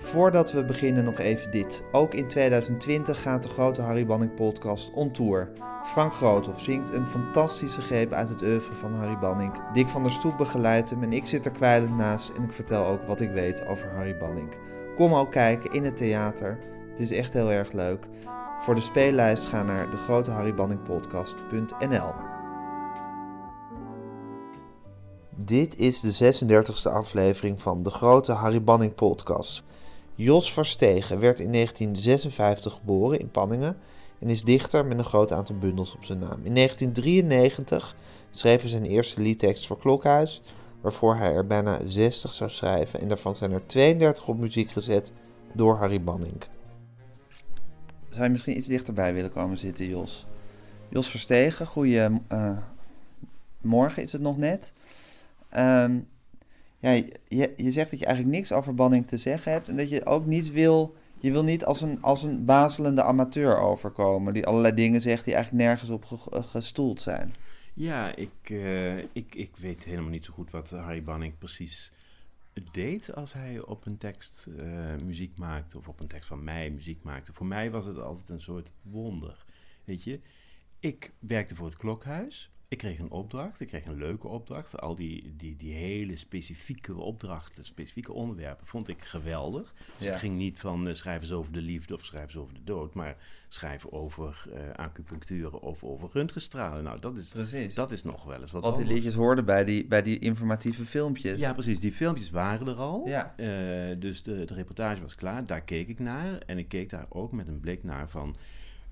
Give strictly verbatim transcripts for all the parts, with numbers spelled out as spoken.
Voordat we beginnen nog even dit. Ook in twintig twintig gaat de grote Harry Bannink podcast on tour. Frank Groothoff zingt een fantastische greep uit het oeuvre van Harry Bannink. Dick van der Stoep begeleidt hem en ik zit er kwijlend naast en ik vertel ook wat ik weet over Harry Bannink. Kom ook kijken in het theater. Het is echt heel erg leuk. Voor de speellijst ga naar de grote harry bannink podcast punt n l. Dit is de zesendertigste aflevering van de grote Harry Bannink podcast. Jos Versteegen werd in negentien zesenvijftig geboren in Panningen en is dichter met een groot aantal bundels op zijn naam. In negentien drieënnegentig schreef hij zijn eerste liedtekst voor Klokhuis, waarvoor hij er bijna zestig zou schrijven en daarvan zijn er tweeëndertig op muziek gezet door Harry Bannink. Zou je misschien iets dichterbij willen komen zitten, Jos? Jos Versteegen, goeiemorgen uh, morgen is het nog net. Um, ja, je, je zegt dat je eigenlijk niks over Bannink te zeggen hebt en dat je ook niet wil, je wil niet als een, als een bazelende amateur overkomen die allerlei dingen zegt die eigenlijk nergens op ge, gestoeld zijn. Ja, ik, uh, ik, ik weet helemaal niet zo goed wat Harry Bannink precies deed als hij op een tekst uh, muziek maakte of op een tekst van mij muziek maakte. Voor mij was het altijd een soort wonder, weet je. Ik werkte voor het Klokhuis. Ik kreeg een opdracht, ik kreeg een leuke opdracht. Al die, die, die hele specifieke opdrachten, specifieke onderwerpen vond ik geweldig. Dus ja. Het ging niet van uh, schrijven over de liefde of schrijven over de dood, maar schrijven over uh, acupunctuur of over röntgenstralen. Nou, dat is, dat is nog wel eens wat. Al die liedjes hoorden bij die, bij die informatieve filmpjes. Ja, precies. Die filmpjes waren er al. Ja. Uh, dus de, de reportage was klaar. Daar keek ik naar. En ik keek daar ook met een blik naar van...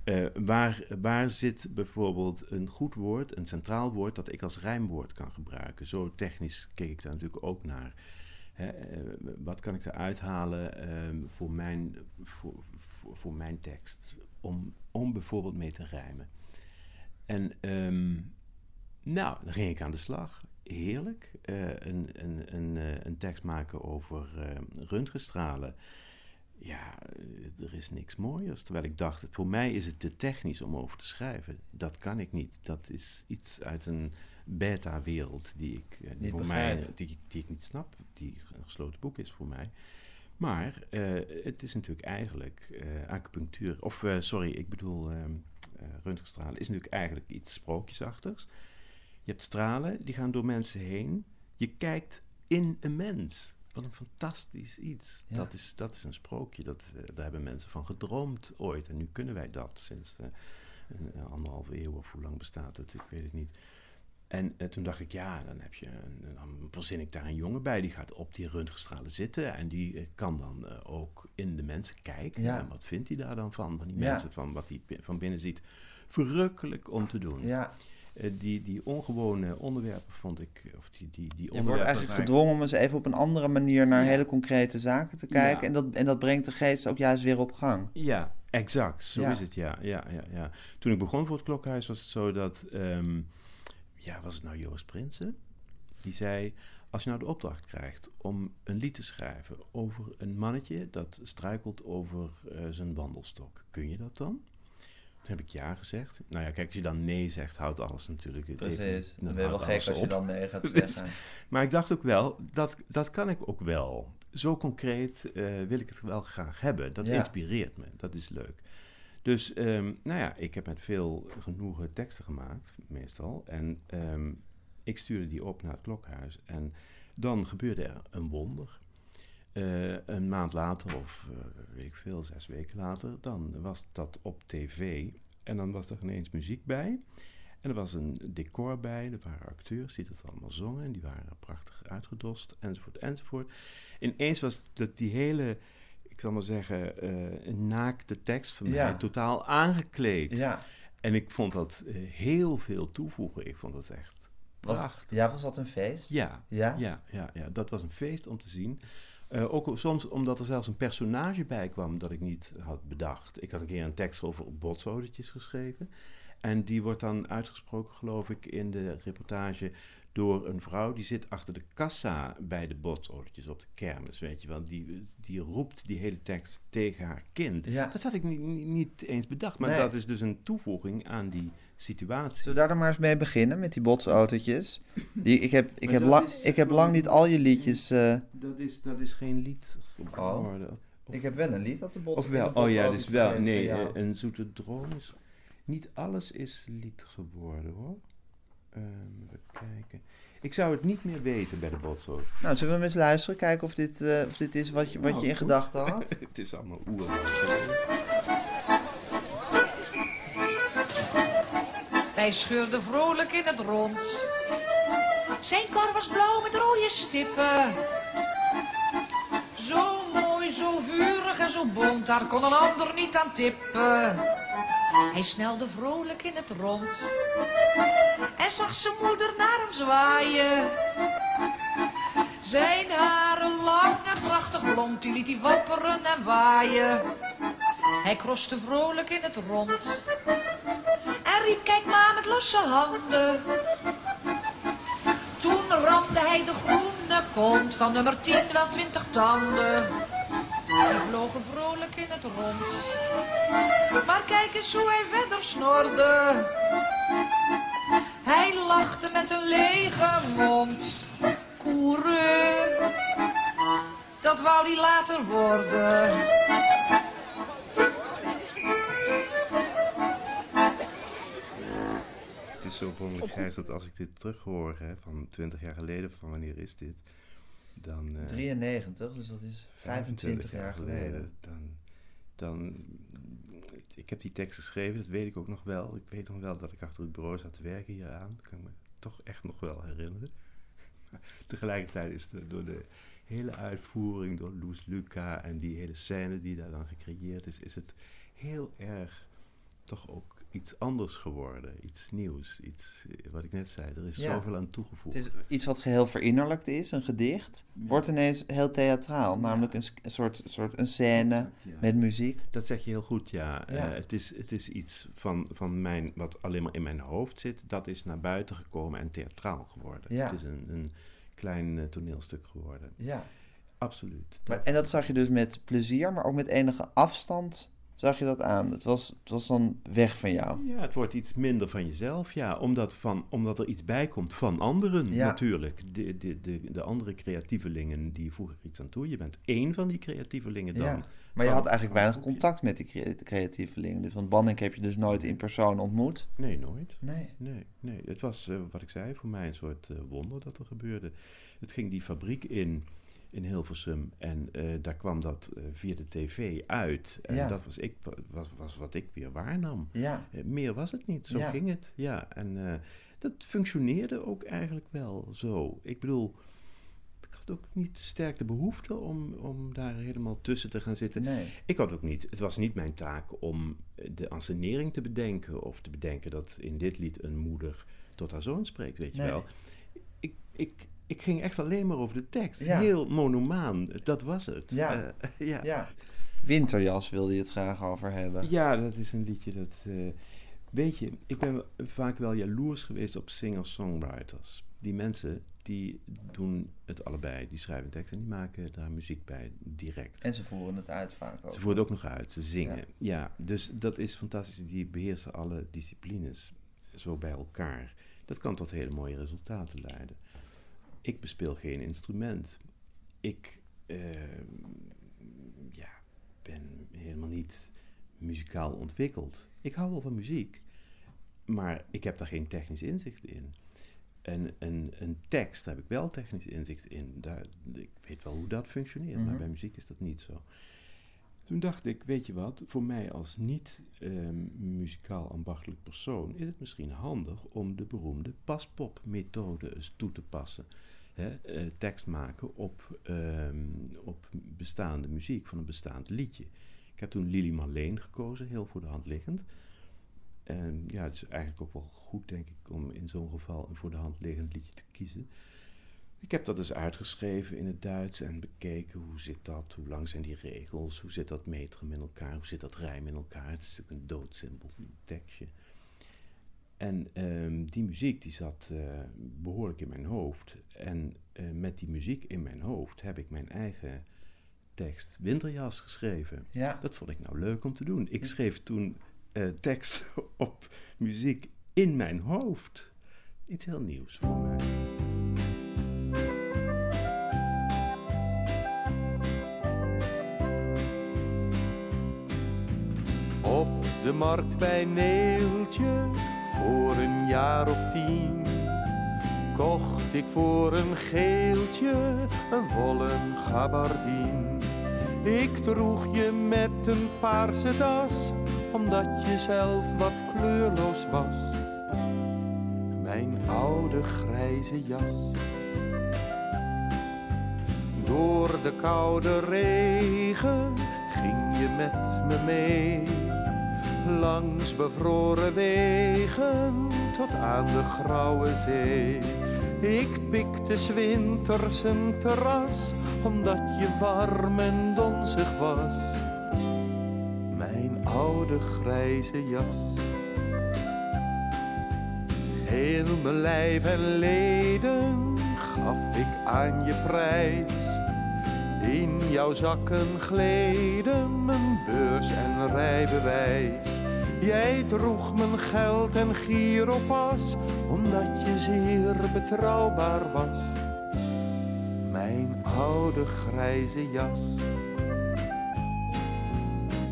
Uh, waar, waar zit bijvoorbeeld een goed woord, een centraal woord dat ik als rijmwoord kan gebruiken? Zo technisch keek ik daar natuurlijk ook naar. Hè, uh, wat kan ik eruit halen uh, voor, mijn, voor, voor, voor mijn tekst om, om bijvoorbeeld mee te rijmen? En um, nou, dan ging ik aan de slag. Heerlijk. Uh, een, een, een, een tekst maken over uh, röntgenstralen. Ja, er is niks mooiers. Terwijl ik dacht, voor mij is het te technisch om over te schrijven. Dat kan ik niet. Dat is iets uit een beta-wereld die ik, eh, niet voor mij, die, die ik niet snap. Die een gesloten boek is voor mij. Maar eh, het is natuurlijk eigenlijk eh, acupunctuur... Of, eh, sorry, ik bedoel, eh, röntgenstralen is natuurlijk eigenlijk iets sprookjesachtigs. Je hebt stralen, die gaan door mensen heen. Je kijkt in een mens... Wat een fantastisch iets. Ja. Dat is, dat is een sprookje. Dat, uh, daar hebben mensen van gedroomd ooit. En nu kunnen wij dat sinds uh, een, een anderhalve eeuw of hoe lang bestaat het. Ik weet het niet. En uh, toen dacht ik, ja, dan heb je een, dan verzin ik daar een jongen bij. Die gaat op die röntgenstralen zitten. En die uh, kan dan uh, ook in de mensen kijken. Ja. En wat vindt hij daar dan van? Van die ja. mensen, van wat hij van binnen ziet. Verrukkelijk om te doen. Ja. Uh, die, die ongewone onderwerpen vond ik... Of die, die, die je wordt eigenlijk gedwongen om eens even op een andere manier... naar ja. hele concrete zaken te kijken. Ja. En, dat, en dat brengt de geest ook juist weer op gang. Ja, exact. Zo ja. is het, ja. Ja, ja, ja. Toen ik begon voor het Klokhuis was het zo dat... Um, ja, was het nou Joost Prinsen? Die zei... Als je nou de opdracht krijgt om een lied te schrijven... over een mannetje dat struikelt over uh, zijn wandelstok. Kun je dat dan? Heb ik ja gezegd. Nou ja, kijk, als je dan nee zegt, houdt alles natuurlijk... Precies, even, dan ben je wel gek als op. Je dan nee gaat zeggen. Dus, maar ik dacht ook wel, dat, dat kan ik ook wel. Zo concreet uh, wil ik het wel graag hebben. Dat ja. inspireert me, dat is leuk. Dus, um, nou ja, ik heb met veel genoegen teksten gemaakt, meestal. En um, ik stuurde die op naar het Klokhuis. En dan gebeurde er een wonder... Uh, een maand later, of uh, weet ik veel, zes weken later, dan was dat op tv. En dan was er ineens muziek bij. En er was een decor bij, er waren acteurs die dat allemaal zongen. En die waren prachtig uitgedost, enzovoort, enzovoort. Ineens was dat die hele, ik zal maar zeggen, uh, naakte tekst van ja. mij totaal aangekleed. Ja. En ik vond dat uh, heel veel toevoegen. Ik vond dat echt prachtig. Was, ja, was dat een feest? Ja, ja? Ja, ja, ja, dat was een feest om te zien... Uh, ook soms omdat er zelfs een personage bij kwam dat ik niet had bedacht. Ik had een keer een tekst over botsodertjes geschreven. En die wordt dan uitgesproken, geloof ik, in de reportage door een vrouw. Die zit achter de kassa bij de botsodertjes op de kermis, weet je wel. Die, die roept die hele tekst tegen haar kind. Ja. Dat had ik niet, niet eens bedacht. Maar nee. Dat is dus een toevoeging aan die... situatie. Zullen we daar dan maar eens mee beginnen, met die botsautootjes? Die, ik heb, ik heb, lang, is, ik heb lang niet al je liedjes... Uh... Dat, is, dat is geen lied geworden. Ik heb wel een lied dat de bot. Of wel, oh ja, dus wel. Nee, een zoete droom is... Niet alles is lied geworden, hoor. Um, even kijken. Ik zou het niet meer weten bij de botshoofd. Nou, zullen we eens luisteren? Kijken of dit, uh, of dit is wat je, wat oh, je in gedachten had? Het is allemaal oer. Wij scheurden vrolijk in het rond. Zijn kar was blauw met rode stippen. Zo mooi, zo vurig en zo bont, daar kon een ander niet aan tippen. Hij snelde vrolijk in het rond en zag zijn moeder naar hem zwaaien. Zijn haren lang en prachtig blond, die liet hij wapperen en waaien. Hij kroste vrolijk in het rond en riep: kijk maar met losse handen. Toen ramde hij de groene kont van nummer tien wel twintig tanden. Hij vlogen vrolijk in het rond, maar kijk eens hoe hij verder snorde. Hij lachte met een lege mond. Coureur, dat wou hij later worden. Het is zo bondig dat als ik dit terughoor, hè, van twintig jaar geleden, van wanneer is dit? Dan, uh, drieënnegentig, dus dat is vijfentwintig, vijfentwintig jaar geleden. Dan, dan, ik heb die tekst geschreven, dat weet ik ook nog wel. Ik weet nog wel dat ik achter het bureau zat te werken hieraan. Dat kan ik me toch echt nog wel herinneren. Maar tegelijkertijd is het door de hele uitvoering, door Loes Luca en die hele scène die daar dan gecreëerd is, is het heel erg toch ook iets anders geworden, iets nieuws, iets wat ik net zei, er is ja. zoveel aan toegevoegd. Het is iets wat geheel verinnerlijkt is, een gedicht, wordt ineens heel theatraal, ja. namelijk een, een soort, soort een scène ja. met muziek. Dat zeg je heel goed, ja. ja. Uh, het, is, het is iets van, van mijn, wat alleen maar in mijn hoofd zit, dat is naar buiten gekomen en theatraal geworden. Ja. Het is een, een klein uh, toneelstuk geworden. Ja. Absoluut. Maar, en dat zag je dus met plezier, maar ook met enige afstand... Zag je dat aan? Het was, het was dan weg van jou. Ja, het wordt iets minder van jezelf, ja. Omdat, van, omdat er iets bij komt van anderen, ja. natuurlijk. De, de, de, de andere creatievelingen, die voegen er iets aan toe. Je bent één van die creatievelingen dan. Ja. Maar van, je had eigenlijk weinig contact met die crea- creatievelingen. Dus van Bannink heb je dus nooit in persoon ontmoet? Nee, nooit. Nee. Nee, nee. Het was, uh, wat ik zei, voor mij een soort uh, wonder dat er gebeurde. Het ging die fabriek in... in Hilversum. En uh, daar kwam dat uh, via de tv uit. En ja. dat was, ik, was, was wat ik weer waarnam. Ja. Uh, meer was het niet. Zo ja. ging het. Ja, en uh, dat functioneerde ook eigenlijk wel zo. Ik bedoel, ik had ook niet sterk de behoefte om, om daar helemaal tussen te gaan zitten. Nee. Ik had ook niet. Het was niet mijn taak om de ansenering te bedenken. Of te bedenken dat in dit lied een moeder tot haar zoon spreekt. Weet nee. je wel. Ik... ik Ik ging echt alleen maar over de tekst. Ja. Heel monomaan, dat was het. Ja. Uh, ja. ja. Winterjas wilde je het graag over hebben. Ja, dat is een liedje dat... Uh, weet je, ik ben vaak wel jaloers geweest op singer-songwriters. Die mensen, die doen het allebei. Die schrijven tekst en die maken daar muziek bij, direct. En ze voeren het uit vaak ook. Ze voeren het ook nog uit, ze zingen. Ja, ja. Dus dat is fantastisch. Die beheersen alle disciplines zo bij elkaar. Dat kan tot hele mooie resultaten leiden. Ik bespeel geen instrument. Ik uh, ja, ben helemaal niet muzikaal ontwikkeld. Ik hou wel van muziek, maar ik heb daar geen technisch inzicht in. En een, een tekst, daar heb ik wel technisch inzicht in. Daar, ik weet wel hoe dat functioneert, mm-hmm. maar bij muziek is dat niet zo. Toen dacht ik, weet je wat, voor mij als niet uh, muzikaal ambachtelijk persoon... is het misschien handig om de beroemde paspop-methode eens toe te passen. Hè? Uh, tekst maken op, uh, op bestaande muziek van een bestaand liedje. Ik heb toen Lili Marleen gekozen, heel voor de hand liggend. En ja, het is eigenlijk ook wel goed, denk ik, om in zo'n geval een voor de hand liggend liedje te kiezen... Ik heb dat dus uitgeschreven in het Duits en bekeken hoe zit dat, hoe lang zijn die regels, hoe zit dat metrum in elkaar, hoe zit dat rijm in elkaar. Het is natuurlijk een doodsimpel tekstje. En um, die muziek die zat uh, behoorlijk in mijn hoofd. En uh, met die muziek in mijn hoofd heb ik mijn eigen tekst Winterjas geschreven. Ja. Dat vond ik nou leuk om te doen. Ik schreef toen uh, tekst op muziek in mijn hoofd. Iets heel nieuws voor mij. Thank you. de markt bij Neeltje voor een jaar of tien. Kocht ik voor een geeltje een wollen gabardien. Ik droeg je met een paarse das, omdat je zelf wat kleurloos was. Mijn oude grijze jas. Door de koude regen ging je met me mee. Langs bevroren wegen tot aan de grauwe zee. Ik pikte 's winters een terras, omdat je warm en donzig was. Mijn oude grijze jas. Heel mijn lijf en leden gaf ik aan je prijs. In jouw zakken gleden mijn beurs en rijbewijs. Jij droeg mijn geld en giropas, omdat je zeer betrouwbaar was. Mijn oude grijze jas.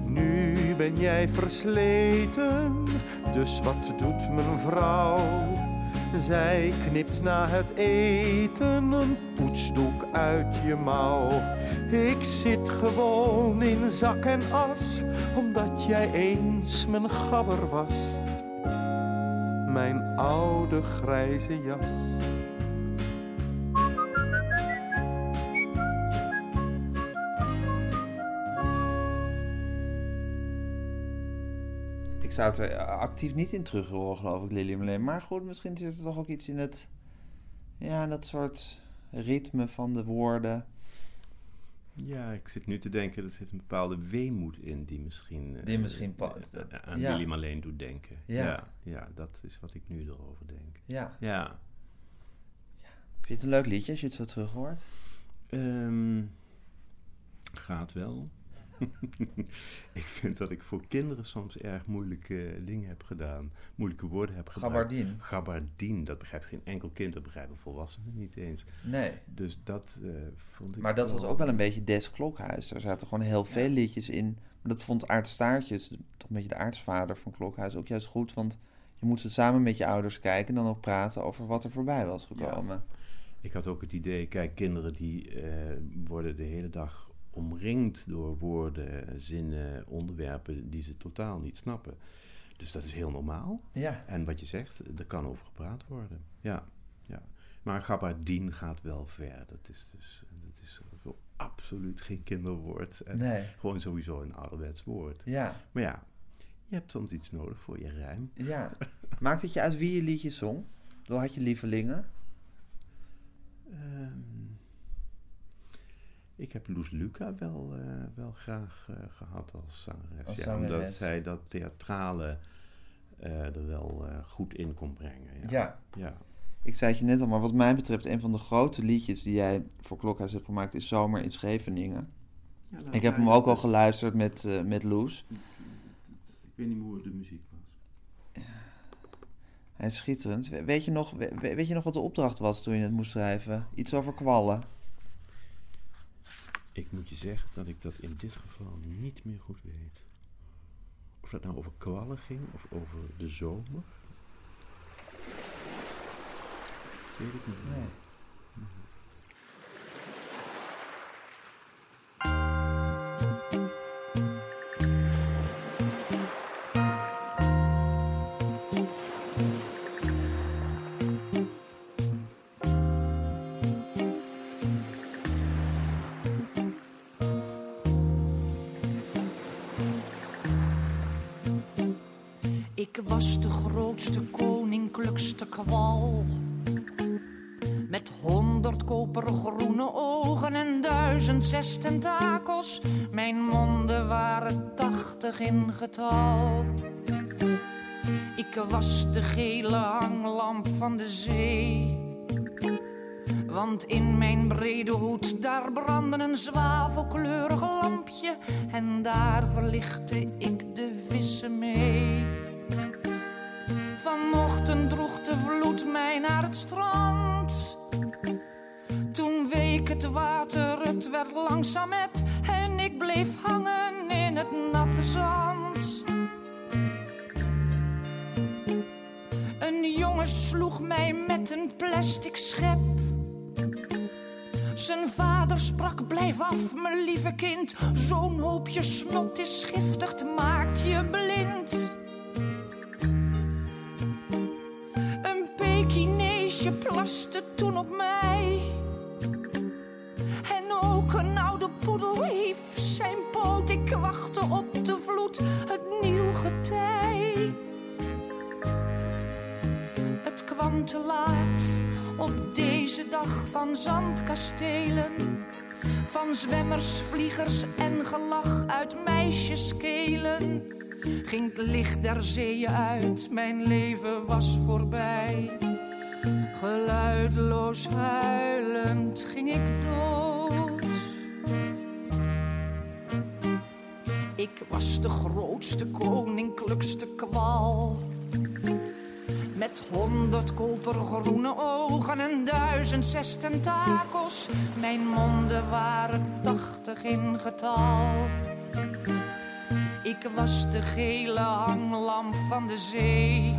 Nu ben jij versleten, dus wat doet mijn vrouw? Zij knipt na het eten een poetsdoek uit je mouw. Ik zit gewoon in zak en as, omdat jij eens mijn gabber was. Mijn oude grijze jas. Ik zou het er actief niet in terug horen, geloof ik, Lili Marleen. Maar goed, misschien zit er toch ook iets in het, ja, dat soort ritme van de woorden. Ja, ik zit nu te denken, er zit een bepaalde weemoed in die misschien, die misschien pa- uh, aan ja. Lili Marleen doet denken. Ja. Ja, ja, dat is wat ik nu erover denk. Ja. Ja. Ja. Vind je het een leuk liedje als je het zo terug hoort? Um, gaat wel. Ik vind dat ik voor kinderen soms erg moeilijke dingen heb gedaan. Moeilijke woorden heb gebruikt. Gabardien. Gabardien, dat begrijpt geen enkel kind. Dat begrijpen volwassenen niet eens. Nee. Dus dat uh, vond ik... Maar dat wel... was ook wel een beetje des Klokhuis. Er zaten gewoon heel ja. veel liedjes in. Dat vond Aart Staartjes, toch een beetje de aartsvader van Klokhuis, ook juist goed. Want je moest samen met je ouders kijken en dan ook praten over wat er voorbij was gekomen. Ja. Ik had ook het idee, kijk, kinderen die uh, worden de hele dag omringd door woorden, zinnen, onderwerpen die ze totaal niet snappen. Dus dat is heel normaal. Ja. En wat je zegt, er kan over gepraat worden. Ja, ja. Maar gabardien gaat wel ver. Dat is dus dat is zo absoluut geen kinderwoord. En nee. Gewoon sowieso een ouderwets woord. Ja. Maar ja, je hebt soms iets nodig voor je rijm. Ja. Maakt het je uit wie je liedje zong? Door had je lievelingen? Um. Ik heb Loes Luca wel, uh, wel graag uh, gehad als zangeres. Als zangeres. Ja, omdat zij dat theatrale uh, er wel uh, goed in kon brengen. Ja. Ja. Ja, ik zei het je net al, maar wat mij betreft een van de grote liedjes die jij voor Klokhuis hebt gemaakt is Zomer in Scheveningen. Ja, nou, ik heb hem ook al geluisterd met, uh, met Loes. Ik, ik weet niet hoe de muziek was. Ja. Hij is schitterend. Weet je nog, weet, weet je nog wat de opdracht was toen je het moest schrijven? Iets over kwallen. Ik moet je zeggen dat ik dat in dit geval niet meer goed weet. Of dat nou over kwallen ging of over de zomer. Dat weet ik niet meer. Nee. Ik was de grootste koninklijkste kwal, met honderd kopergroene ogen en duizend zes tentakels. Mijn monden waren tachtig in getal. Ik was de gele hanglamp van de zee, want in mijn brede hoed daar brandde een zwavelkleurig lampje en daar verlichtte ik de vissen mee. Vanochtend droeg de vloed mij naar het strand. Toen week het water, het werd langzaam eb en ik bleef hangen in het natte zand. sloeg mij met een plastic schep. Zijn vader sprak, blijf af, mijn lieve kind. Zo'n hoopje snot is giftig, het maakt je blind. Een Pekineesje plaste toen op mij. En ook een oude poedel hief zijn poot. Ik wachtte op de vloed, het nieuw getij. Het kwam te laat. Op deze dag van zandkastelen, van zwemmers, vliegers en gelach uit meisjeskelen, ging het licht der zeeën uit, mijn leven was voorbij. Geluidloos huilend ging ik dood. Ik was de grootste koninklijkste kwal. Met honderd kopergroene ogen en duizend zes tentakels. Mijn monden waren tachtig in getal. Ik was de gele hanglamp van de zee.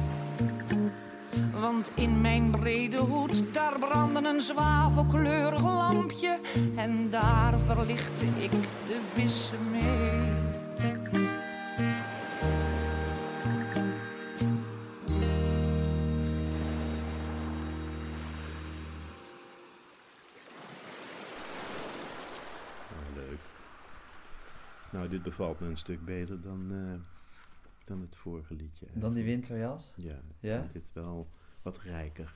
Want in mijn brede hoed, daar brandde een zwavelkleurig lampje. En daar verlichtte ik de vissen mee. Nou, dit bevalt me een stuk beter dan, uh, dan het vorige liedje. Eigenlijk. Dan die winterjas? Ja, ja? Ik vind het wel wat rijker.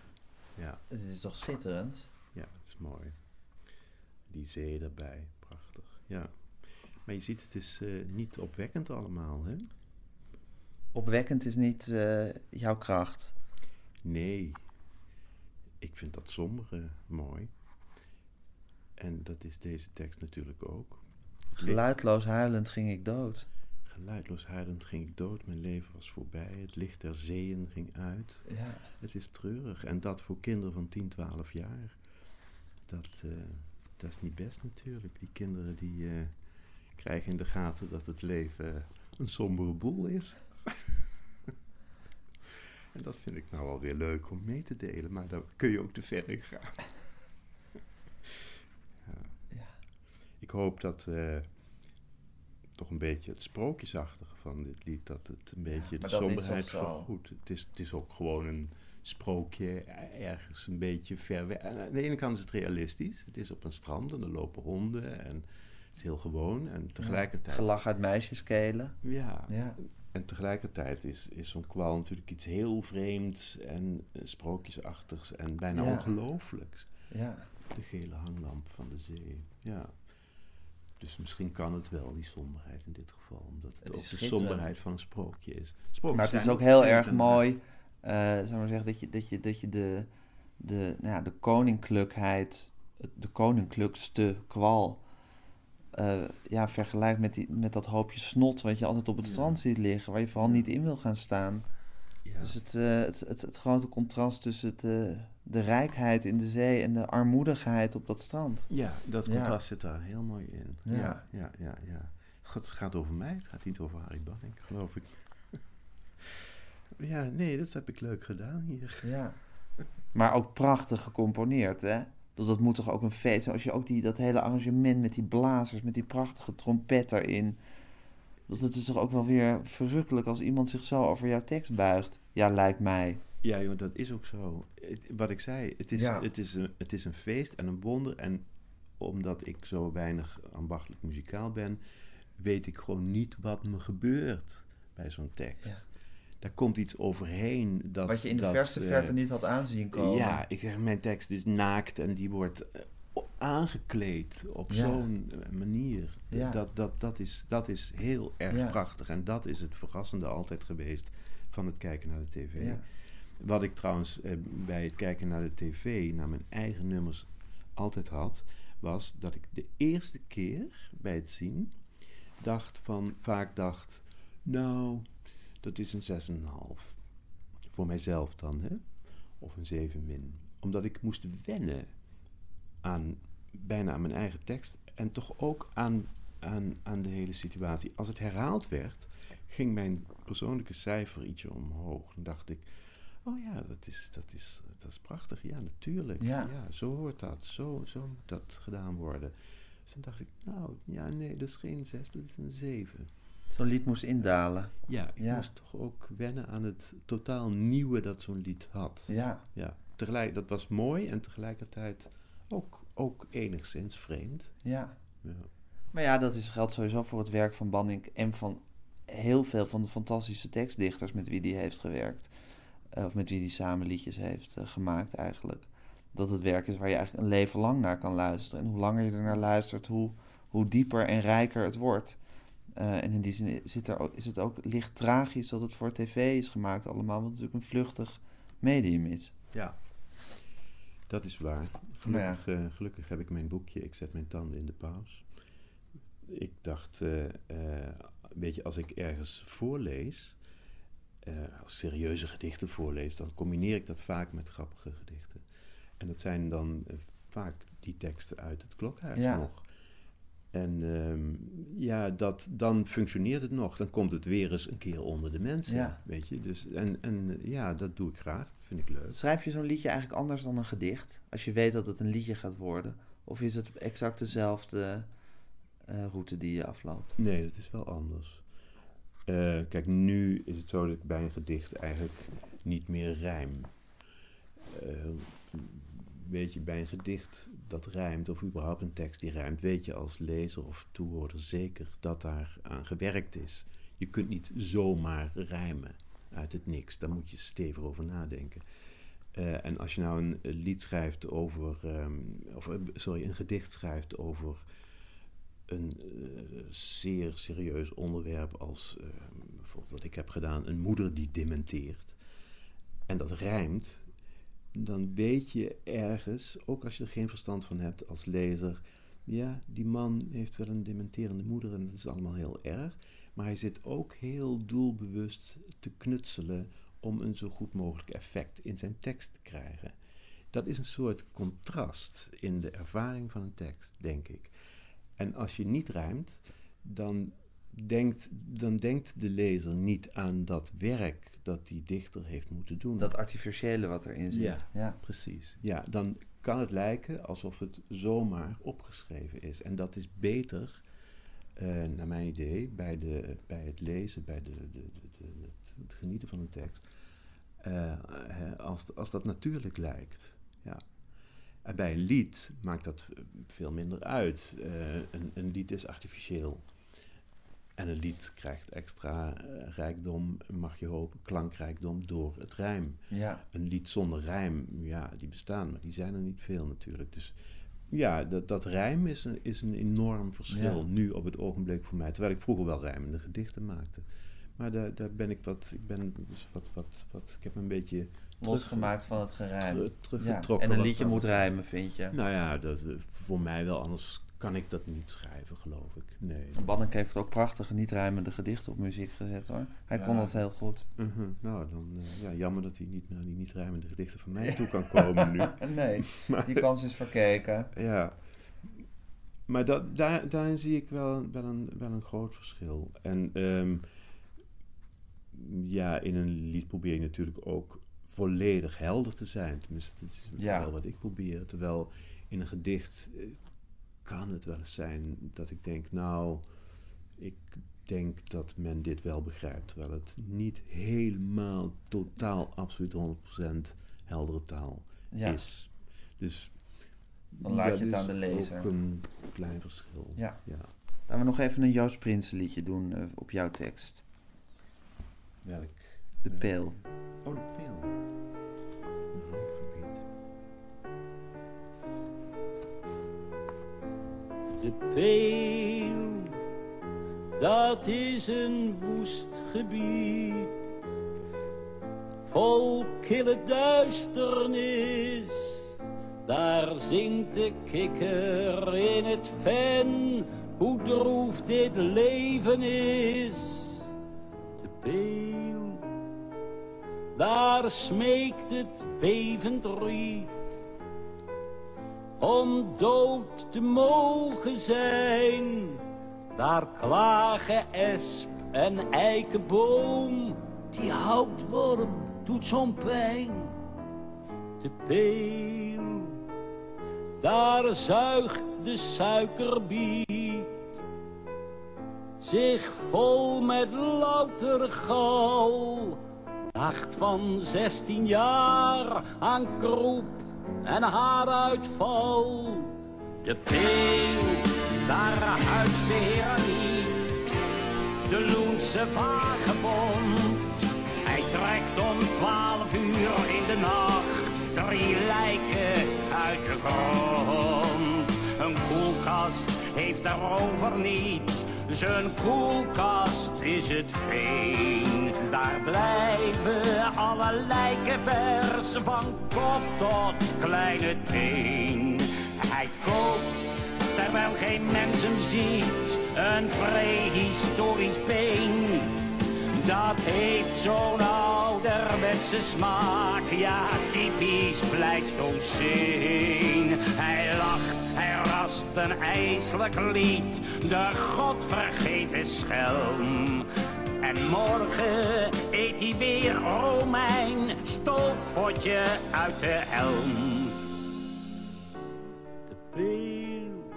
Ja. Dit is toch schitterend? Ja, het is mooi. Die zee erbij, prachtig. Ja. Maar je ziet, het is uh, niet opwekkend allemaal, hè? Opwekkend is niet uh, jouw kracht? Nee. Ik vind dat sombere mooi. En dat is deze tekst natuurlijk ook. Geluidloos huilend ging ik dood. Geluidloos huilend ging ik dood. Mijn leven was voorbij. Het licht der zeeën ging uit. Ja. Het is treurig. En dat voor kinderen van tien, twaalf jaar. Dat, uh, dat is niet best natuurlijk. Die kinderen die uh, krijgen in de gaten dat het leven een sombere boel is. En dat vind ik nou wel weer leuk om mee te delen. Maar daar kun je ook te ver in gaan. Ik hoop dat uh, toch een beetje het sprookjesachtige van dit lied, dat het een beetje ja, de somberheid vergoedt. Het is, het is ook gewoon een sprookje ergens een beetje ver weg. En aan de ene kant is het realistisch. Het is op een strand en er lopen honden en het is heel gewoon. En tegelijkertijd... Ja, gelach uit meisjeskelen. Ja, ja. En tegelijkertijd is, is zo'n kwal natuurlijk iets heel vreemds en uh, sprookjesachtigs en bijna ja. ongelooflijks. Ja. De gele hanglamp van de zee, ja. Dus misschien kan het wel, die somberheid in dit geval. Omdat het, het ook de somberheid van een sprookje is. Sprookjes maar het is ook heel erg mooi, uh, zou maar zeggen, dat je, dat je, dat je de, de, nou ja, de koninklijkheid, de koninklijkste kwal, uh, ja, vergelijkt met, die, met dat hoopje snot wat je altijd op het ja. strand ziet liggen, waar je vooral niet in wil gaan staan. Ja. Dus het, uh, het, het, het grote contrast tussen het, uh, de rijkheid in de zee en de armoedigheid op dat strand. Ja, dat contrast ja. zit daar heel mooi in. Ja, ja, ja, ja. ja. God, het gaat over mij, het gaat niet over Harry Bannink, geloof ik. Ja, nee, dat heb ik leuk gedaan hier. Ja. Maar ook prachtig gecomponeerd, hè? Dus dat moet toch ook een feest zijn. Als je ook die, dat hele arrangement met die blazers, met die prachtige trompet erin... Dus het is toch ook wel weer verrukkelijk als iemand zich zo over jouw tekst buigt. Ja, lijkt mij. Ja, joh, dat is ook zo. Het, wat ik zei, het is, ja. het, is een, het is een feest en een wonder. En omdat ik zo weinig ambachtelijk muzikaal ben... weet ik gewoon niet wat me gebeurt bij zo'n tekst. Ja. Daar komt iets overheen. Dat, wat je in de dat, verste uh, verte niet had aanzien komen. Ja, ik zeg, mijn tekst is naakt en die wordt... aangekleed op ja. zo'n manier. Ja. Dat, dat, dat, is, dat is heel erg ja. prachtig. En dat is het verrassende altijd geweest van het kijken naar de tv. Ja. Wat ik trouwens eh, bij het kijken naar de tv, naar mijn eigen nummers, altijd had, was dat ik de eerste keer bij het zien dacht van, vaak dacht, nou, dat is een zes komma vijf. Voor mijzelf dan, hè? Of een zeven min. Omdat ik moest wennen aan, bijna aan mijn eigen tekst en toch ook aan, aan, aan de hele situatie. Als het herhaald werd, ging mijn persoonlijke cijfer ietsje omhoog. Dan dacht ik, Oh ja, dat is, dat is, dat is prachtig. Ja, natuurlijk. Ja. Ja, zo hoort dat. Zo, zo moet dat gedaan worden. Dus toen dacht ik, nou, ja, nee, dat is geen zes, dat is een zeven. Zo'n lied moest indalen. Ja, ik ja. moest toch ook wennen aan het totaal nieuwe dat zo'n lied had. Ja. Ja. Tegelijk, dat was mooi en tegelijkertijd ook, ook enigszins vreemd. Ja. Ja. Maar ja, dat is, geldt sowieso voor het werk van Bannink en van heel veel van de fantastische tekstdichters met wie hij heeft gewerkt. Of met wie hij samen liedjes heeft uh, gemaakt eigenlijk. Dat het werk is waar je eigenlijk een leven lang naar kan luisteren. En hoe langer je er naar luistert, hoe, hoe dieper en rijker het wordt. Uh, en in die zin zit er ook, is het ook licht tragisch dat het voor tv is gemaakt allemaal. Wat natuurlijk een vluchtig medium is. Ja, dat is waar. Gelukkig, ja. uh, gelukkig heb ik mijn boekje Ik zet mijn tanden in de paus. Ik dacht, uh, uh, weet je, als ik ergens voorlees... Uh, als serieuze gedichten voorlees, dan combineer ik dat vaak met grappige gedichten. En dat zijn dan uh, vaak die teksten uit het Klokhuis ja. nog. En um, ja, dat, dan functioneert het nog. Dan komt het weer eens een keer onder de mensen, ja. weet je. Dus, en, en ja, dat doe ik graag. Dat vind ik leuk. Schrijf je zo'n liedje eigenlijk anders dan een gedicht? Als je weet dat het een liedje gaat worden? Of is het exact dezelfde uh, route die je afloopt? Nee, dat is wel anders. Uh, kijk, nu is het zo dat ik bij een gedicht eigenlijk niet meer rijm. Uh, weet je, bij een gedicht dat rijmt, of überhaupt een tekst die rijmt, weet je als lezer of toehoorder zeker dat daar aan gewerkt is. Je kunt niet zomaar rijmen uit het niks. Daar moet je stevig over nadenken. Uh, en als je nou een lied schrijft over, um, of sorry, een gedicht schrijft over... een uh, zeer serieus onderwerp als, uh, bijvoorbeeld wat ik heb gedaan, een moeder die dementeert. En dat rijmt, dan weet je ergens, ook als je er geen verstand van hebt als lezer, ja, die man heeft wel een dementerende moeder en dat is allemaal heel erg, maar hij zit ook heel doelbewust te knutselen om een zo goed mogelijk effect in zijn tekst te krijgen. Dat is een soort contrast in de ervaring van een tekst, denk ik. En als je niet rijmt, dan denkt, dan denkt de lezer niet aan dat werk dat die dichter heeft moeten doen. Dat artificiële wat erin zit. Ja, ja, precies. Ja, dan kan het lijken alsof het zomaar opgeschreven is. En dat is beter, uh, naar mijn idee, bij, de, bij het lezen, bij de, de, de, de, het genieten van een tekst, uh, als, als dat natuurlijk lijkt. Ja. En bij een lied maakt dat veel minder uit. Uh, een, een lied is artificieel. En een lied krijgt extra uh, rijkdom, mag je hopen, klankrijkdom door het rijm. Ja. Een lied zonder rijm, ja, die bestaan, maar die zijn er niet veel natuurlijk. Dus ja, dat, dat rijm is een, is een enorm verschil ja. nu op het ogenblik voor mij. Terwijl ik vroeger wel rijmende gedichten maakte. Maar daar, daar ben ik wat, ik ben wat, wat, wat, ik heb een beetje... losgemaakt van het gerijm. Ter, teruggetrokken. Ja. En een liedje moet rijmen, vind je? Nou ja, dat voor mij wel, anders kan ik dat niet schrijven, geloof ik. Nee. Bannink heeft ook prachtige niet-rijmende gedichten op muziek gezet, hoor. Hij ja. kon dat heel goed. Uh-huh. Nou, dan uh, ja, jammer dat hij niet naar die niet-rijmende gedichten van mij toe kan komen nu. Nee, maar, die kans is verkeken. Ja. Maar dat, daar, daarin zie ik wel, wel, een, wel een groot verschil. En um, ja, in een lied probeer je natuurlijk ook volledig helder te zijn. Tenminste, dat is ja. wel wat ik probeer. Terwijl in een gedicht kan het wel eens zijn dat ik denk, nou, ik denk dat men dit wel begrijpt. Terwijl het niet helemaal, totaal, absoluut honderd procent heldere taal ja. is. Dus dan laat je het aan de lezer. Ook een klein verschil. Ja. Ja. Laten we nog even een Joost Prinsen liedje doen uh, op jouw tekst. Welk? De Peel. Oh, De Peel. Een rampgebied. De Peel, dat is een woest gebied, vol kille duisternis. Daar zingt de kikker in het ven, hoe droef dit leven is. De Peel. Daar smeekt het bevend riet om dood te mogen zijn. Daar klagen esp en eikenboom, die houtworm doet zo'n pijn. De peel, daar zuigt de suikerbiet zich vol met louter gal. Nacht van zestien jaar aan kroep en haaruitval. De peel, daar huist de heren niet, de loense vagebond. Hij trekt om twaalf uur in de nacht drie lijken uit de grond. Een koelkast heeft daarover niet, zijn koelkast is het veen. Daar blijven alle lijken vers, van kop tot kleine teen. Hij koopt, terwijl geen mens hem ziet, een prehistorisch been. Dat heeft zo'n ouderwetse smaak, ja typisch Pleistoceen. Hij lacht, hij rast een ijselijk lied, de godvergeten schelm. En morgen eet hij weer Romein, stoofpotje uit de helm. De peel,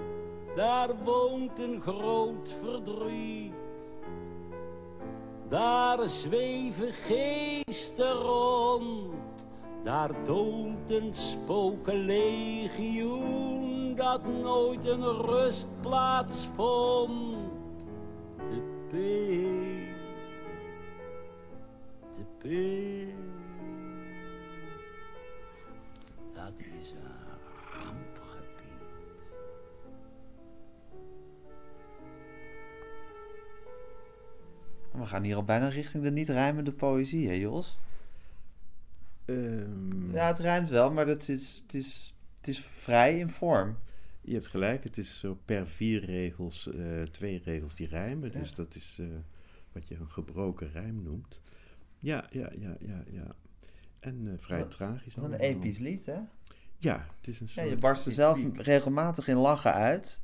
daar woont een groot verdriet. Daar zweven geesten rond, daar doomt een spokenlegioen dat nooit een rustplaats vond. De peel, de peel, dat is een rampgebied. We gaan hier al bijna richting de niet rijmende poëzie, hè Jos? Um... Ja, het rijmt wel, maar dat is, het, is, het is vrij in vorm. Je hebt gelijk, het is zo per vier regels uh, twee regels die rijmen. Ja. Dus dat is uh, wat je een gebroken rijm noemt. Ja, ja, ja, ja, ja. En uh, vrij dat, tragisch. Dat is een episch lied, hè? Ja, het is een soort... Ja, je barst er zelf regelmatig in lachen uit.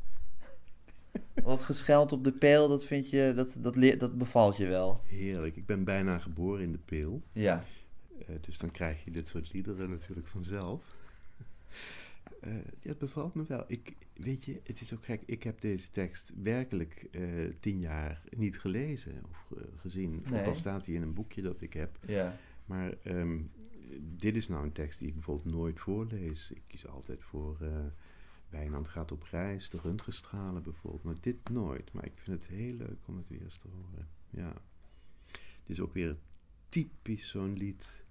Dat gescheld op de peel, dat vind je, dat, dat, le- dat bevalt je wel. Heerlijk, ik ben bijna geboren in de peel. Ja. Uh, dus dan krijg je dit soort liederen natuurlijk vanzelf. Uh, ja, het bevalt me wel. Ik, weet je, het is ook gek, ik heb deze tekst werkelijk uh, tien jaar niet gelezen of uh, gezien. Nee. Al staat hij in een boekje dat ik heb. Ja. Maar um, dit is nou een tekst die ik bijvoorbeeld nooit voorlees. Ik kies altijd voor... Uh, Wijnand gaat op reis, de röntgenstralen bijvoorbeeld. Maar dit nooit. Maar ik vind het heel leuk om het weer eens te horen. Ja. Het is ook weer typisch zo'n lied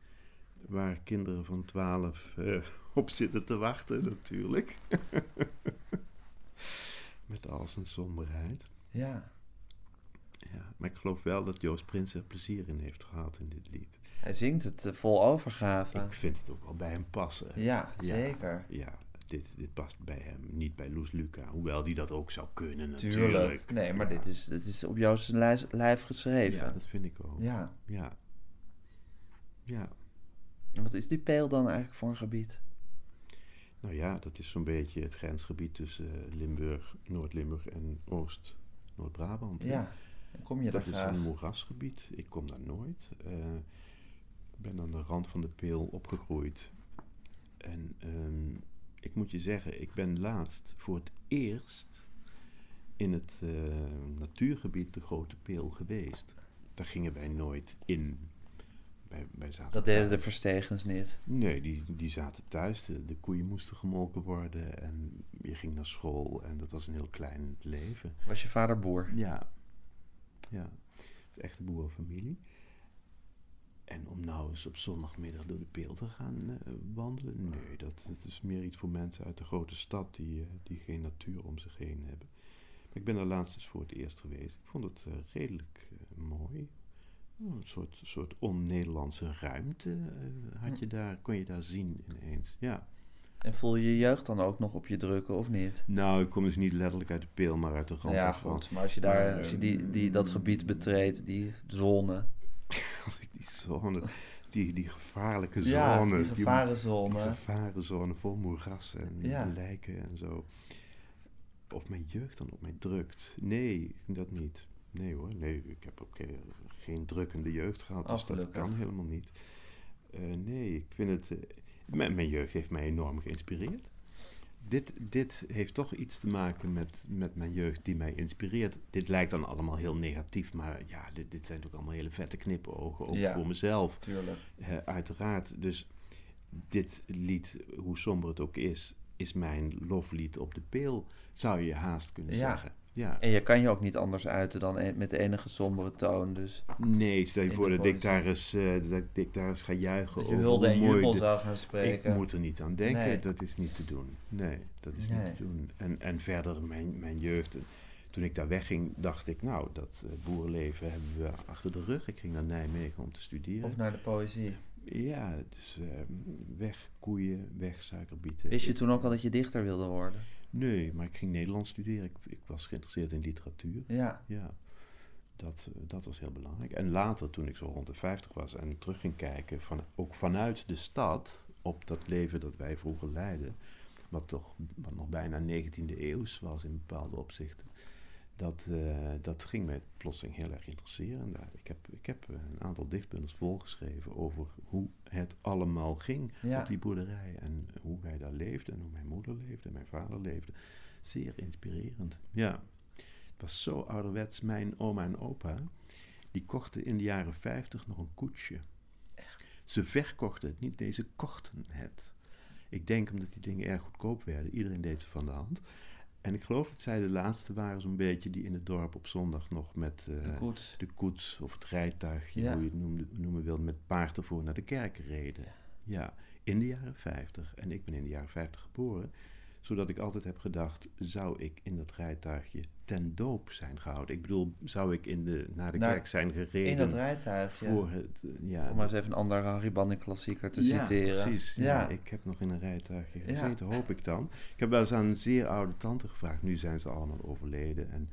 waar kinderen van twaalf uh, op zitten te wachten natuurlijk. Met al zijn somberheid. Ja. Ja. Maar ik geloof wel dat Joost Prinsen er plezier in heeft gehad in dit lied. Hij zingt het uh, vol overgave. Ik vind het ook al bij hem passen. Ja, zeker. Ja. ja. Dit, dit past bij hem, niet bij Loes Luca. Hoewel die dat ook zou kunnen, natuurlijk. Tuurlijk. Nee, maar ja. dit, is, dit is op Joost's lijf, lijf geschreven. Ja, dat vind ik ook. Ja. Ja. ja. En wat is die peel dan eigenlijk voor een gebied? Nou ja, dat is zo'n beetje het grensgebied tussen Limburg, Noord-Limburg en Oost, Noord-Brabant. Ja, en kom je dat daar graag? Dat is een moerasgebied. Ik kom daar nooit. Uh, ik ben aan de rand van de peel opgegroeid. En... Um, ik moet je zeggen, ik ben laatst voor het eerst in het uh, natuurgebied de Grote Peel geweest. Daar gingen wij nooit in. Wij, wij zaten dat deden thuis. De Versteegens niet? Nee, die, die zaten thuis. De, de koeien moesten gemolken worden en je ging naar school en dat was een heel klein leven. Was je vader boer? Ja. Ja, het is echt een boerenfamilie. En om nou eens op zondagmiddag door de peel te gaan uh, wandelen? Nee, dat, dat is meer iets voor mensen uit de grote stad die, uh, die geen natuur om zich heen hebben. Maar ik ben er laatst eens voor het eerst geweest. Ik vond het uh, redelijk uh, mooi. Een soort, soort on-Nederlandse ruimte uh, had je daar, kon je daar zien ineens. Ja. En voel je je jeugd dan ook nog op je drukken, of niet? Nou, ik kom dus niet letterlijk uit de peel, maar uit de rand. Ja, goed, maar als je, daar, uh, als je die, die, dat gebied betreedt, die zone... Als ik die zone, die, die gevaarlijke zone. Ja, die gevarenzone. Die gevarenzone vol moeras en ja. lijken en zo. Of mijn jeugd dan op mij drukt. Nee, dat niet. Nee hoor, nee, ik heb ook geen drukkende jeugd gehad, oh, dus gelukkig. Dat kan helemaal niet. Uh, nee, ik vind het... Uh, mijn, mijn jeugd heeft mij enorm geïnspireerd. Dit, dit heeft toch iets te maken met, met mijn jeugd die mij inspireert. Dit lijkt dan allemaal heel negatief, maar ja, dit, dit zijn natuurlijk allemaal hele vette knipogen, ook ja, voor mezelf. Tuurlijk. Uh, uiteraard. Dus dit lied, hoe somber het ook is, is mijn loflied op de Peel, zou je haast kunnen ja. zeggen. Ja. En je kan je ook niet anders uiten dan e- met de enige sombere toon. Dus nee, stel je voor dat ik, daar eens, uh, dat ik daar eens ga juichen. Dat je hulde en jubel zou gaan spreken. Ik moet er niet aan denken, nee. dat is niet te doen. Nee, dat is nee. niet te doen. En, en verder, mijn, mijn jeugd, toen ik daar wegging, dacht ik, nou, dat uh, boerenleven hebben we achter de rug. Ik ging naar Nijmegen om te studeren. Of naar de poëzie. Ja, dus uh, weg koeien, weg suikerbieten. Wist je toen ook al dat je dichter wilde worden? Nee, maar ik ging Nederlands studeren. Ik, ik was geïnteresseerd in literatuur. Ja. ja dat, dat was heel belangrijk. En later, toen ik zo rond de vijftig was en terug ging kijken, van, ook vanuit de stad, op dat leven dat wij vroeger leidden, wat, toch, wat nog bijna negentiende eeuws was in bepaalde opzichten, dat, uh, dat ging mij plotseling heel erg interesseren. Ik heb, ik heb een aantal dichtbundels volgeschreven over hoe het allemaal ging ja. op die boerderij. En hoe wij daar leefden en hoe mijn moeder leefde en mijn vader leefde. Zeer inspirerend. Ja, het was zo ouderwets. Mijn oma en opa, die kochten in de jaren vijftig nog een koetsje. Echt? Ze verkochten het niet, deze kochten het. Ik denk omdat die dingen erg goedkoop werden. Iedereen deed ze van de hand. En ik geloof dat zij de laatste waren zo'n beetje die in het dorp op zondag nog met uh, de, koets. de koets of het rijtuigje, ja. hoe je het noemde, noemen wil, met paard ervoor naar de kerk reden. Ja. ja, in de jaren vijftig. En ik ben in de jaren vijftig geboren, zodat ik altijd heb gedacht, zou ik in dat rijtuigje ten doop zijn gehouden? Ik bedoel, zou ik in de, naar de nou, kerk zijn gereden? In dat rijtuigje. Voor het, ja, om maar eens even een andere Harry Bannink klassieker te ja, citeren. Precies, ja, ja. Ik heb nog in een rijtuigje gezeten, ja. hoop ik dan. Ik heb wel eens aan een zeer oude tante gevraagd. Nu zijn ze allemaal overleden. En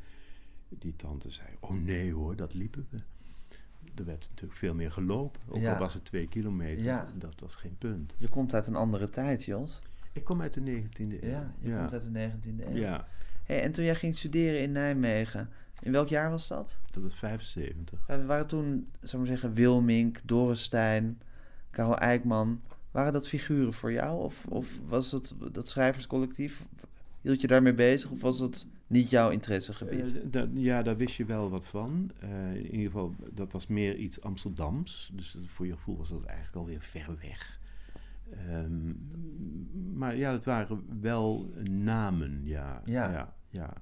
die tante zei, oh nee hoor, dat liepen we. Er werd natuurlijk veel meer gelopen. Ook ja. al was het twee kilometer, ja. dat was geen punt. Je komt uit een andere tijd, Jos. Ik kom uit de negentiende eeuw. Ja, je ja. komt uit de negentiende eeuw. Ja. Hey, en toen jij ging studeren in Nijmegen, in welk jaar was dat? Dat was vijfenzeventig. Ja, we waren toen, zou maar zeggen, Wilmink, Dorrestijn, Karel Eijkman. Waren dat figuren voor jou? Of, of was het, dat schrijverscollectief, hield je daarmee bezig? Of was dat niet jouw interessegebied? Uh, d- ja, daar wist je wel wat van. Uh, in ieder geval, dat was meer iets Amsterdams. Dus voor je gevoel was dat eigenlijk alweer ver weg. Um, maar ja, dat waren wel namen, ja. Ja. ja, ja,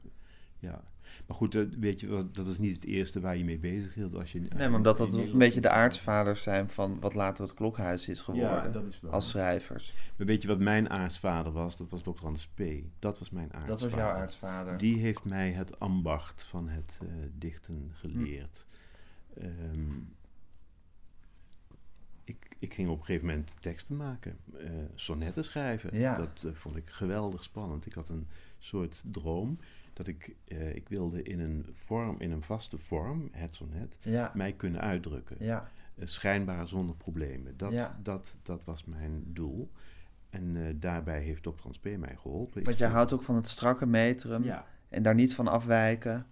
ja. Maar goed, dat, weet je, dat was niet het eerste waar je mee bezig hield. Als je, nee, maar omdat dat een beetje de aartsvaders zijn van wat later het Klokhuis is geworden. Ja, dat is wel. Als schrijvers. Maar weet je wat mijn aartsvader was? Dat was dokter Hans P. Dat was mijn aartsvader. Dat was jouw aartsvader. Die heeft mij het ambacht van het uh, dichten geleerd. Hm. Um, Ik, ik ging op een gegeven moment teksten maken, uh, sonnetten schrijven. Ja. Dat uh, vond ik geweldig spannend. Ik had een soort droom dat ik, uh, ik wilde in een vorm, in een vaste vorm, het sonnet, ja. mij kunnen uitdrukken. Ja. Uh, schijnbaar zonder problemen. Dat, ja. dat, dat was mijn doel. En uh, daarbij heeft dokter Frans P. mij geholpen. Want jij houdt ook van het strakke metrum ja. en daar niet van afwijken.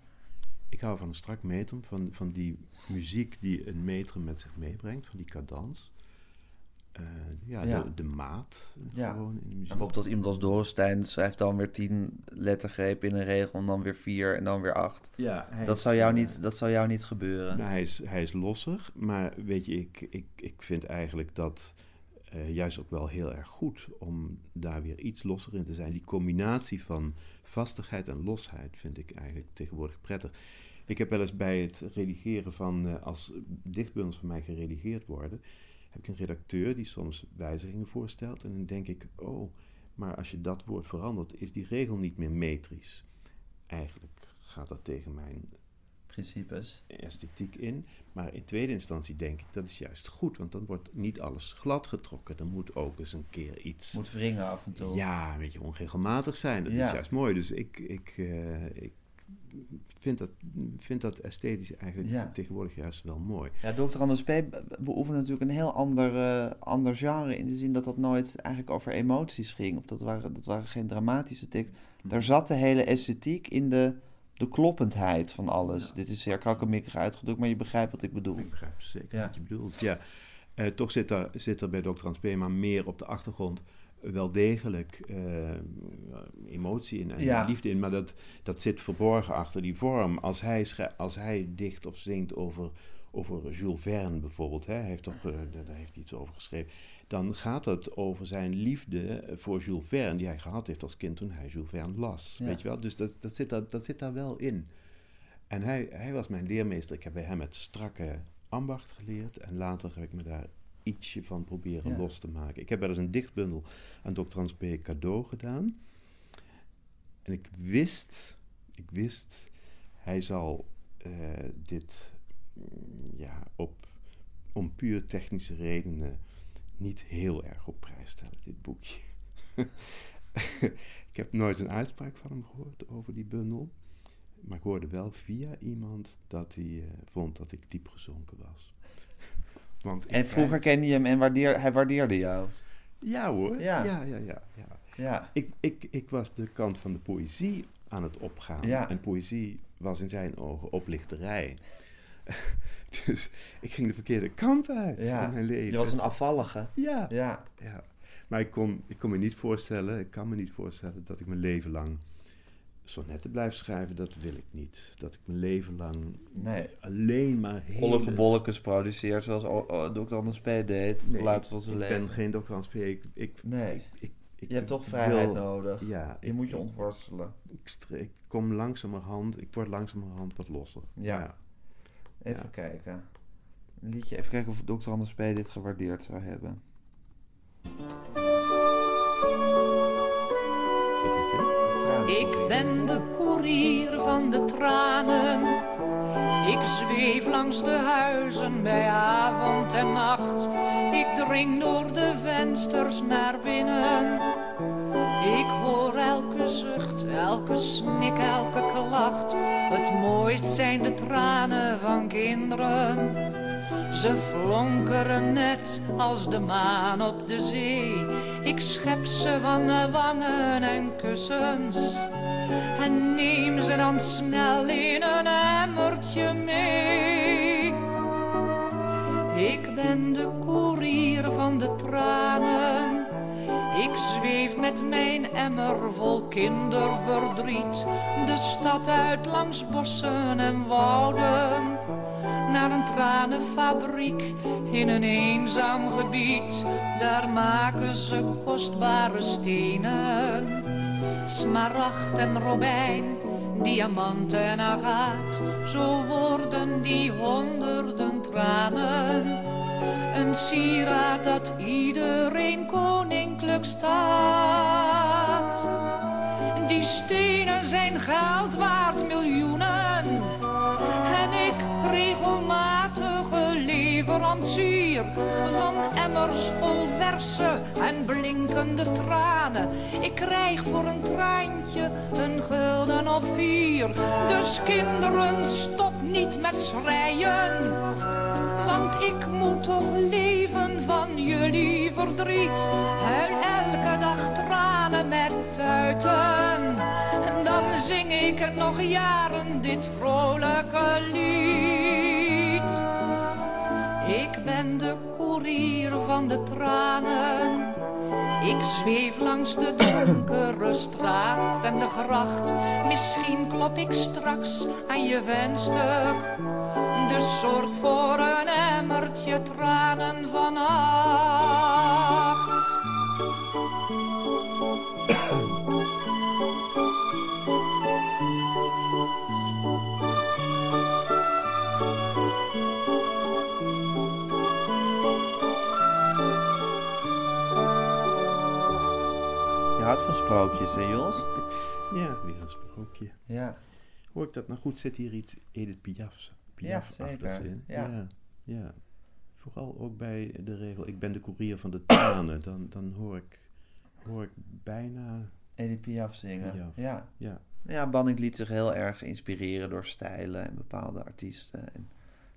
Ik hou van een strak metrum, van, van die muziek die een metrum met zich meebrengt, van die cadans. Uh, ja, ja. De, de maat ja. gewoon in de muziek. Bijvoorbeeld dat iemand als Dorrestijn schrijft dan weer tien lettergrepen in een regel, en dan weer vier en dan weer acht. Ja, dat, is, zou jou niet, dat zou jou niet gebeuren. Nou, hij, is, hij is losser, maar weet je, ik, ik, ik vind eigenlijk dat uh, juist ook wel heel erg goed om daar weer iets losser in te zijn. Die combinatie van vastigheid en losheid vind ik eigenlijk tegenwoordig prettig. Ik heb wel eens bij het redigeren van, uh, als dichtbundels van mij geredigeerd worden, heb ik een redacteur die soms wijzigingen voorstelt. En dan denk ik, oh, maar als je dat woord verandert, is die regel niet meer metrisch. Eigenlijk gaat dat tegen mijn principes, esthetiek in. Maar in tweede instantie denk ik, dat is juist goed. Want dan wordt niet alles glad getrokken. Dan moet ook eens een keer iets... Moet wringen af en toe. Ja, een beetje onregelmatig zijn. Dat ja. is juist mooi. Dus ik... ik, uh, ik Vind dat, vind dat esthetisch eigenlijk ja. tegenwoordig juist wel mooi. Ja, dokter Anders P. beoefende natuurlijk een heel ander, uh, ander genre, in de zin dat dat nooit eigenlijk over emoties ging. Of dat waren, dat waren geen dramatische teksten. Hm. Daar zat de hele esthetiek in de, de kloppendheid van alles. Ja. Dit is zeer krakkemikkig uitgedrukt, maar je begrijpt wat ik bedoel. Ik begrijp zeker ja. wat je bedoelt, ja. Uh, toch zit er, zit er bij dokter Hans P. maar meer op de achtergrond wel degelijk uh, emotie in en ja. liefde in. Maar dat, dat zit verborgen achter die vorm. Als hij, schrijf, als hij dicht of zingt over, over Jules Verne bijvoorbeeld, hè, hij heeft toch, uh, daar heeft hij iets over geschreven, dan gaat het over zijn liefde voor Jules Verne die hij gehad heeft als kind toen hij Jules Verne las. Ja. Weet je wel? Dus dat, dat, zit daar, dat zit daar wel in. En hij, hij was mijn leermeester. Ik heb bij hem het strakke ambacht geleerd en later heb ik me daar ietsje van proberen ja. los te maken. Ik heb wel eens een dichtbundel aan dokter Hans P. cadeau gedaan. En ik wist, ik wist, hij zal uh, dit ja, op, om puur technische redenen niet heel erg op prijs stellen, dit boekje. Ik heb nooit een uitspraak van hem gehoord over die bundel. Maar ik hoorde wel via iemand dat hij uh, vond dat ik diep gezonken was. Want en vroeger krijg... kende je hem en waardeer, hij waardeerde jou? Ja hoor, ja, ja, ja. ja, ja. ja. Ik, ik, ik was de kant van de poëzie aan het opgaan. Ja. En poëzie was in zijn ogen oplichterij. Dus ik ging de verkeerde kant uit ja. in mijn leven. Je was een afvallige. Ja. ja. ja. Maar ik kon, ik kon me niet voorstellen, ik kan me niet voorstellen dat ik mijn leven lang... Sonnetten blijven schrijven, dat wil ik niet. Dat ik mijn leven lang nee. alleen maar... Hele... Olleke bollekes produceer, zoals dokter Anders P. deed. Nee, laat van zijn ik leven. Ik ben geen dokter Hans P. Ik, ik, nee. ik, ik, ik je hebt toch vrijheid wil... nodig. Ja, je ik, moet je ontworstelen. Ik, ik kom langzamerhand, ik word langzamerhand wat losser. Ja. ja. Even ja. kijken. Een liedje, even kijken of dokter Anders P. dit gewaardeerd zou hebben. Wat is dit? Ik ben de koerier van de tranen. Ik zweef langs de huizen bij avond en nacht. Ik dring door de vensters naar binnen. Ik hoor elke zucht, elke snik, elke klacht. Het mooist zijn de tranen van kinderen. Ze flonkeren net als de maan op de zee. Ik schep ze van de wangen en kussens en neem ze dan snel in een emmertje mee. Ik ben de koerier van de tranen. Ik zweef met mijn emmer vol kinderverdriet de stad uit langs bossen en wouden naar een tranenfabriek in een eenzaam gebied. Daar maken ze kostbare stenen, smaragd en robijn, diamant en agaat. Zo worden die honderden tranen een sieraad dat iedereen koninklijk staat. Die stenen zijn geld waard, miljoenen. En ik regelmatige leverancier van emmers vol verse en blinkende tranen. Ik krijg voor een traantje een gulden of vier. Dus kinderen, stop niet met schreien, want ik moet toch leven van jullie verdriet. Huil elke dag tranen met tuiten en dan zing ik nog jaren dit vrolijke lied. Ik ben de koerier van de tranen. Ik zweef langs de donkere straat en de gracht. Misschien klop ik straks aan je venster. Dus zorg voor een emmertje tranen vannacht. Je houdt van sprookjes, hè Jos? Ja, weer een sprookje. Ja. Hoor ik dat nou goed? Zit hier iets Edith Piaf? Piaf ja, zeker. In. Ja. Ja, ja. Vooral ook bij de regel, ik ben de koerier van de tranen. Dan, dan hoor, ik, hoor ik bijna... Edith Piaf zingen. Piaf. Ja. Ja. Ja, Bannink liet zich heel erg inspireren door stijlen en bepaalde artiesten. En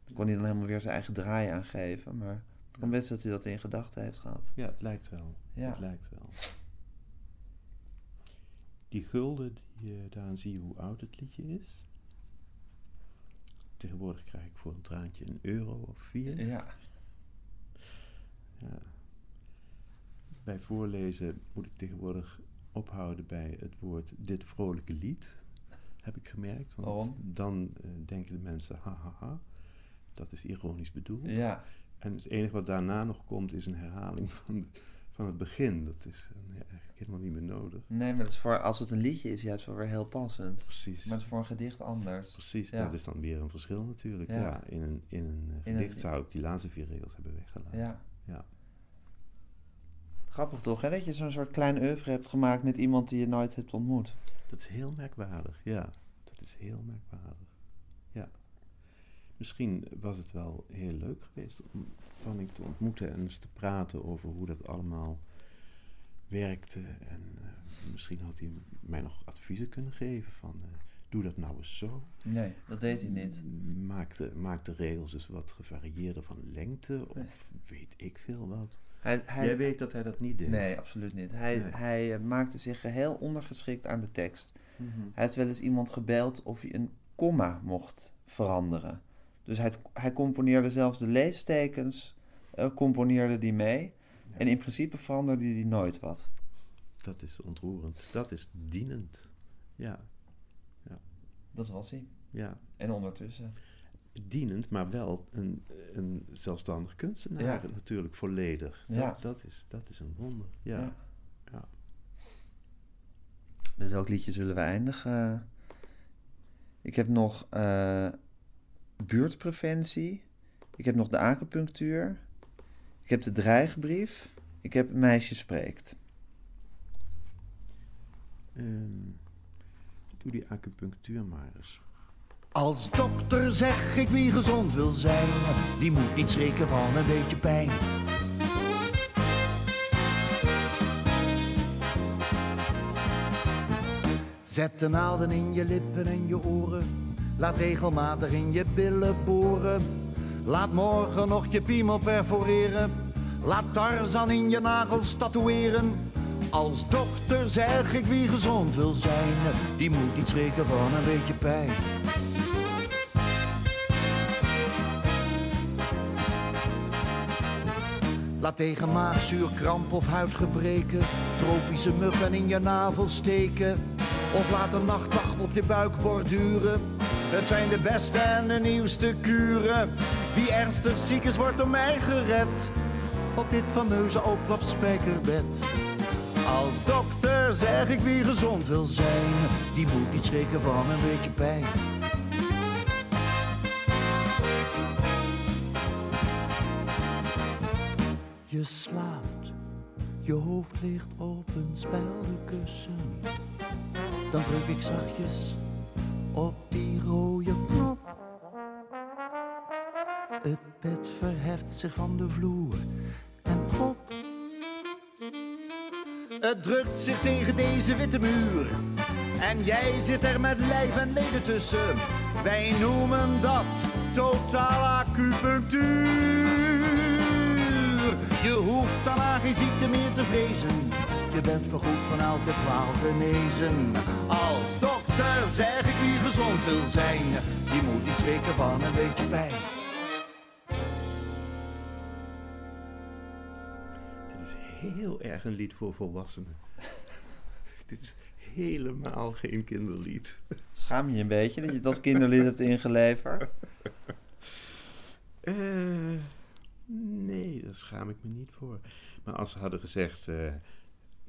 dan kon hij dan helemaal weer zijn eigen draai aan geven. Maar het kan best dat hij dat in gedachten heeft gehad. Ja, het lijkt wel. Ja. Het lijkt wel. Die gulden, die, uh, daaraan zie je hoe oud het liedje is. Tegenwoordig krijg ik voor een traantje een euro of vier. Ja. Ja. Bij voorlezen moet ik tegenwoordig ophouden bij het woord dit vrolijke lied, heb ik gemerkt. Want Waarom? Dan uh, denken de mensen, ha ha ha, dat is ironisch bedoeld. Ja. En het enige wat daarna nog komt is een herhaling van, de, van het begin. Dat is uh, eigenlijk helemaal niet meer nodig. Nee, maar dat is voor, als het een liedje is, juist wel weer heel passend. Precies. Maar het is voor een gedicht anders. Precies, ja. Dat is dan weer een verschil natuurlijk. Ja. Ja, in een, in een uh, in gedicht een... zou ik die laatste vier regels hebben weggelaten. Ja. Ja. Grappig toch, hè? Dat je zo'n soort klein oeuvre hebt gemaakt met iemand die je nooit hebt ontmoet. Dat is heel merkwaardig, ja. Dat is heel merkwaardig, ja. Misschien was het wel heel leuk geweest om Bannink te ontmoeten en eens te praten over hoe dat allemaal werkte. En uh, misschien had hij mij nog adviezen kunnen geven van, uh, doe dat nou eens zo. Nee, dat deed hij niet. Maak de, maak de regels dus wat gevarieerder van lengte of nee. weet ik veel wat. Hij, hij, Jij weet dat hij dat niet deed. Nee, absoluut niet. Hij, nee. hij uh, maakte zich geheel ondergeschikt aan de tekst. Mm-hmm. Hij heeft wel eens iemand gebeld of hij een komma mocht veranderen. Dus hij, hij componeerde zelfs de leestekens, uh, componeerde die mee. Ja. En in principe veranderde hij nooit wat. Dat is ontroerend. Dat is dienend. Ja. ja. Dat was hij. Ja. En ondertussen... dienend, maar wel een, een zelfstandig kunstenaar ja. natuurlijk, volledig. Ja. Dat, dat, is, dat is een wonder. Ja. Ja. Ja. Met welk liedje zullen we eindigen? Ik heb nog uh, buurtpreventie. Ik heb nog de acupunctuur. Ik heb de dreigbrief. Ik heb Meisje Spreekt. Um, doe die acupunctuur maar eens. Als dokter zeg ik wie gezond wil zijn, die moet niet schrikken van een beetje pijn. Zet de naalden in je lippen en je oren, laat regelmatig in je billen boren. Laat morgen nog je piemel perforeren, laat Tarzan in je nagels tatoeëren. Als dokter zeg ik wie gezond wil zijn, die moet niet schrikken van een beetje pijn. Laat tegen maagzuur, kramp of huidgebreken tropische muggen in je navel steken. Of laat een nachtwacht op je buik borduren. Het zijn de beste en de nieuwste kuren. Wie ernstig ziek is, wordt door mij gered. Op dit fameuze ooplapspijkerbed. Als dokter zeg ik wie gezond wil zijn. Die moet niet schrikken van een beetje pijn. Je slaapt, je hoofd ligt op een speldenkussen. Dan druk ik zachtjes op die rode knop. Het bed verheft zich van de vloer en hop. Het drukt zich tegen deze witte muur. En jij zit er met lijf en leden tussen. Wij noemen dat totaal acupunctuur. Je hoeft daarna geen ziekte meer te vrezen. Je bent voorgoed van elke kwaal genezen. Als dokter zeg ik wie gezond wil zijn. Die moet niet schrikken van een beetje pijn. Dit is heel erg een lied voor volwassenen. Dit is helemaal geen kinderlied. Schaam je een beetje dat je het als kinderlied hebt ingeleverd? Eh... Uh... Nee, daar schaam ik me niet voor. Maar als ze hadden gezegd, uh,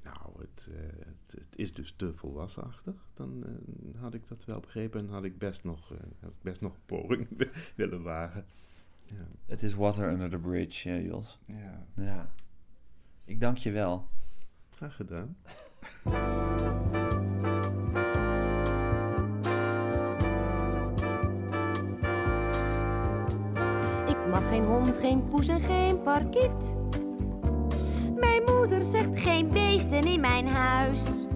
nou, het, uh, het, het is dus te volwassenachtig, dan uh, had ik dat wel begrepen en had ik best nog, uh, had ik best nog een poging willen wagen. Het ja. is water under the bridge, uh, Jos. Ja. ja. Ik dank je wel. Graag gedaan. Geen hond, geen poes en geen parkiet. Mijn moeder zegt geen beesten in mijn huis.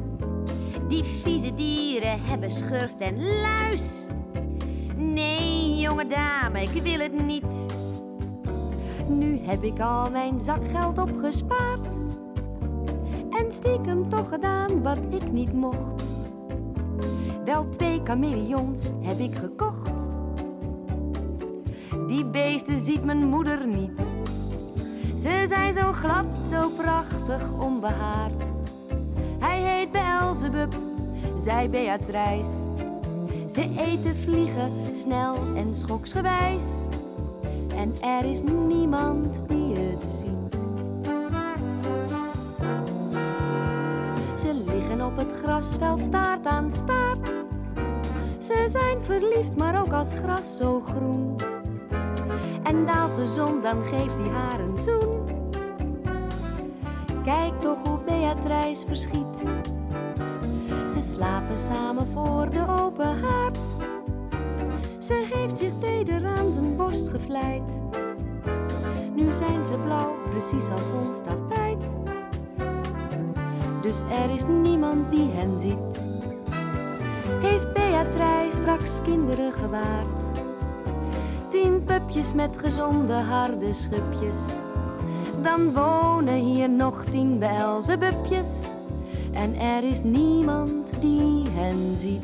Die vieze dieren hebben schurft en luis. Nee, jonge dame, ik wil het niet. Nu heb ik al mijn zakgeld opgespaard. En stiekem toch gedaan wat ik niet mocht. Wel twee kameleons heb ik gekocht. Die beesten ziet mijn moeder niet. Ze zijn zo glad, zo prachtig onbehaard. Hij heet Beelzebub, zij Beatrice. Ze eten vliegen, snel en schoksgewijs. En er is niemand die het ziet. Ze liggen op het grasveld, staart aan staart. Ze zijn verliefd, maar ook als gras zo groen. En daalt de zon, dan geeft hij haar een zoen. Kijk toch hoe Beatrice verschiet. Ze slapen samen voor de open haard. Ze heeft zich teder aan zijn borst gevlijd. Nu zijn ze blauw, precies als ons tapijt. Dus er is niemand die hen ziet. Heeft Beatrice straks kinderen gebaard? Tien pupjes met gezonde harde schubjes. Dan wonen hier nog tien Beelzebubjes. En er is niemand die hen ziet.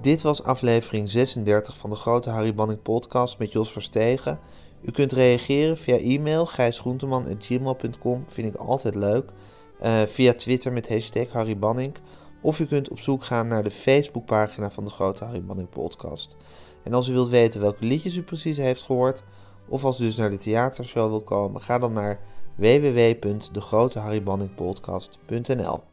Dit was aflevering zesendertig van de grote Harry Bannink podcast met Jos Versteegen. U kunt reageren via e-mail gijsgroenteman apenstaartje gmail punt com, vind ik altijd leuk. Uh, via Twitter met hashtag Harry Bannink. Of u kunt op zoek gaan naar de Facebookpagina van de grote Harry Bannink podcast. En als u wilt weten welke liedjes u precies heeft gehoord, of als u dus naar de theatershow wil komen, ga dan naar w w w punt de grote harry bannink podcast punt n l.